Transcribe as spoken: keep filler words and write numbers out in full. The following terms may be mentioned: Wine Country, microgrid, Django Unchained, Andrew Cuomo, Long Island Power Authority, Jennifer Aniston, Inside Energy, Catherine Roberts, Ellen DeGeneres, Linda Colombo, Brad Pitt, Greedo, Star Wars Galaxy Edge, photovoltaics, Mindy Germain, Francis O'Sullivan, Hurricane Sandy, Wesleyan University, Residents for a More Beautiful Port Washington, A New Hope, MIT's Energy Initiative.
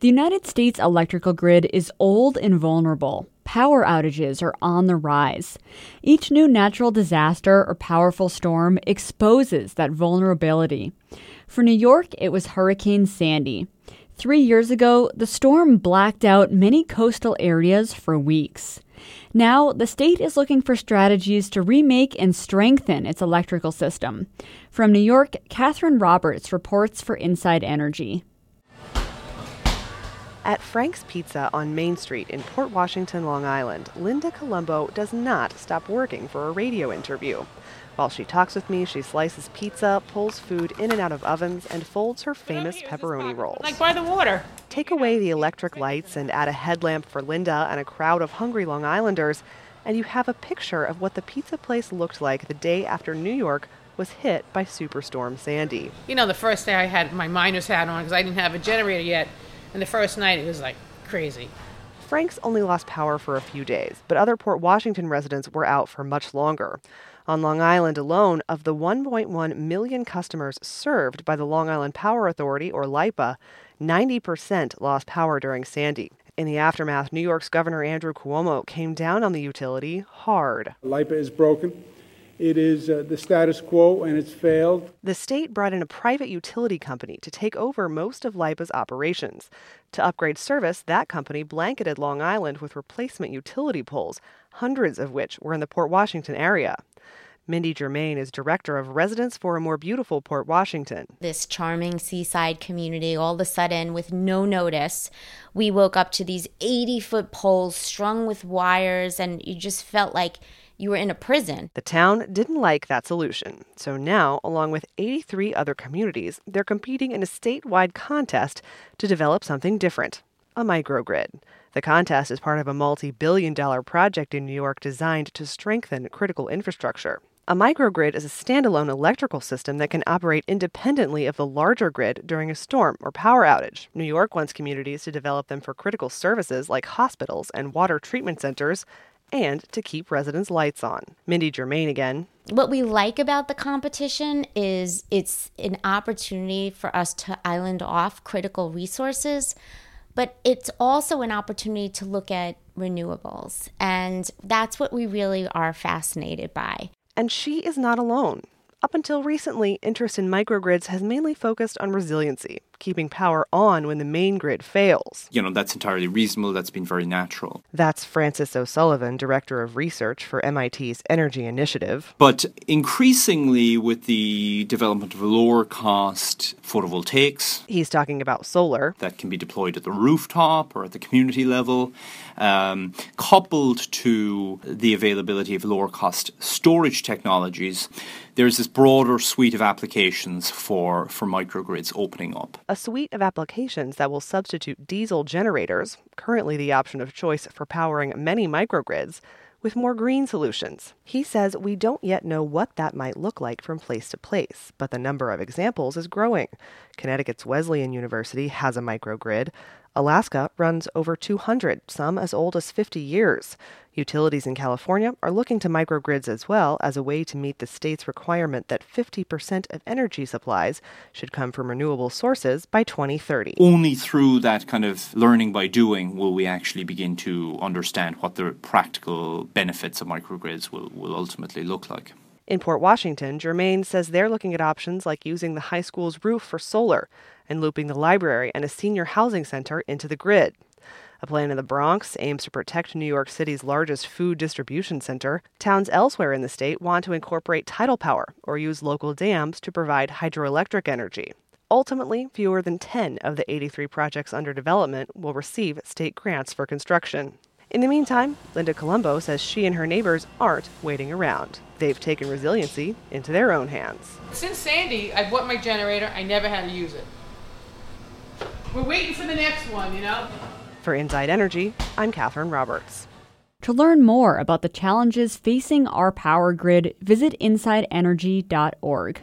The United States electrical grid is old and vulnerable. Power outages are on the rise. Each new natural disaster or powerful storm exposes that vulnerability. For New York, it was Hurricane Sandy. Three years ago, the storm blacked out many coastal areas for weeks. Now, the state is looking for strategies to remake and strengthen its electrical system. From New York, Catherine Roberts reports for Inside Energy. At Frank's Pizza on Main Street in Port Washington, Long Island, Linda Colombo does not stop working for a radio interview. While she talks with me, she slices pizza, pulls food in and out of ovens, and folds her famous pepperoni rolls. Like by the water. Take away the electric lights and add a headlamp for Linda and a crowd of hungry Long Islanders, and you have a picture of what the pizza place looked like the day after New York was hit by Superstorm Sandy. You know, the first day I had my miner's hat on because I didn't have a generator yet. And the first night, it was like crazy. Frank's only lost power for a few days, but other Port Washington residents were out for much longer. On Long Island alone, of the one point one million customers served by the Long Island Power Authority, or LIPA, ninety percent lost power during Sandy. In the aftermath, New York's Governor Andrew Cuomo came down on the utility hard. LIPA is broken. It is uh, the status quo, and it's failed. The state brought in a private utility company to take over most of LIPA's operations. To upgrade service, that company blanketed Long Island with replacement utility poles, hundreds of which were in the Port Washington area. Mindy Germain is director of Residents for a More Beautiful Port Washington. This charming seaside community, all of a sudden, with no notice, we woke up to these eighty-foot poles strung with wires, and you just felt like you were in a prison. The town didn't like that solution. So now, along with eighty-three other communities, they're competing in a statewide contest to develop something different, a microgrid. The contest is part of a multi-billion dollar project in New York designed to strengthen critical infrastructure. A microgrid is a standalone electrical system that can operate independently of the larger grid during a storm or power outage. New York wants communities to develop them for critical services like hospitals and water treatment centers, and to keep residents' lights on. Mindy Germain again. What we like about the competition is it's an opportunity for us to island off critical resources, but it's also an opportunity to look at renewables. And that's what we really are fascinated by. And she is not alone. Up until recently, interest in microgrids has mainly focused on resiliency, keeping power on when the main grid fails. You know, that's entirely reasonable. That's been very natural. That's Francis O'Sullivan, director of research for M I T's Energy Initiative. But increasingly, with the development of lower-cost photovoltaics... He's talking about solar. ...that can be deployed at the rooftop or at the community level, um, coupled to the availability of lower-cost storage technologies... There's this broader suite of applications for, for microgrids opening up. A suite of applications that will substitute diesel generators, currently the option of choice for powering many microgrids, with more green solutions. He says we don't yet know what that might look like from place to place, but the number of examples is growing. Connecticut's Wesleyan University has a microgrid. Alaska runs over two hundred, some as old as fifty years. Utilities in California are looking to microgrids as well as a way to meet the state's requirement that fifty percent of energy supplies should come from renewable sources by twenty thirty. Only through that kind of learning by doing will we actually begin to understand what the practical benefits of microgrids will, will ultimately look like. In Port Washington, Germain says they're looking at options like using the high school's roof for solar and looping the library and a senior housing center into the grid. A plan in the Bronx aims to protect New York City's largest food distribution center. Towns elsewhere in the state want to incorporate tidal power or use local dams to provide hydroelectric energy. Ultimately, fewer than ten of the eighty-three projects under development will receive state grants for construction. In the meantime, Linda Colombo says she and her neighbors aren't waiting around. They've taken resiliency into their own hands. Since Sandy, I bought my generator. I never had to use it. We're waiting for the next one, you know? For Inside Energy, I'm Catherine Roberts. To learn more about the challenges facing our power grid, visit inside energy dot org.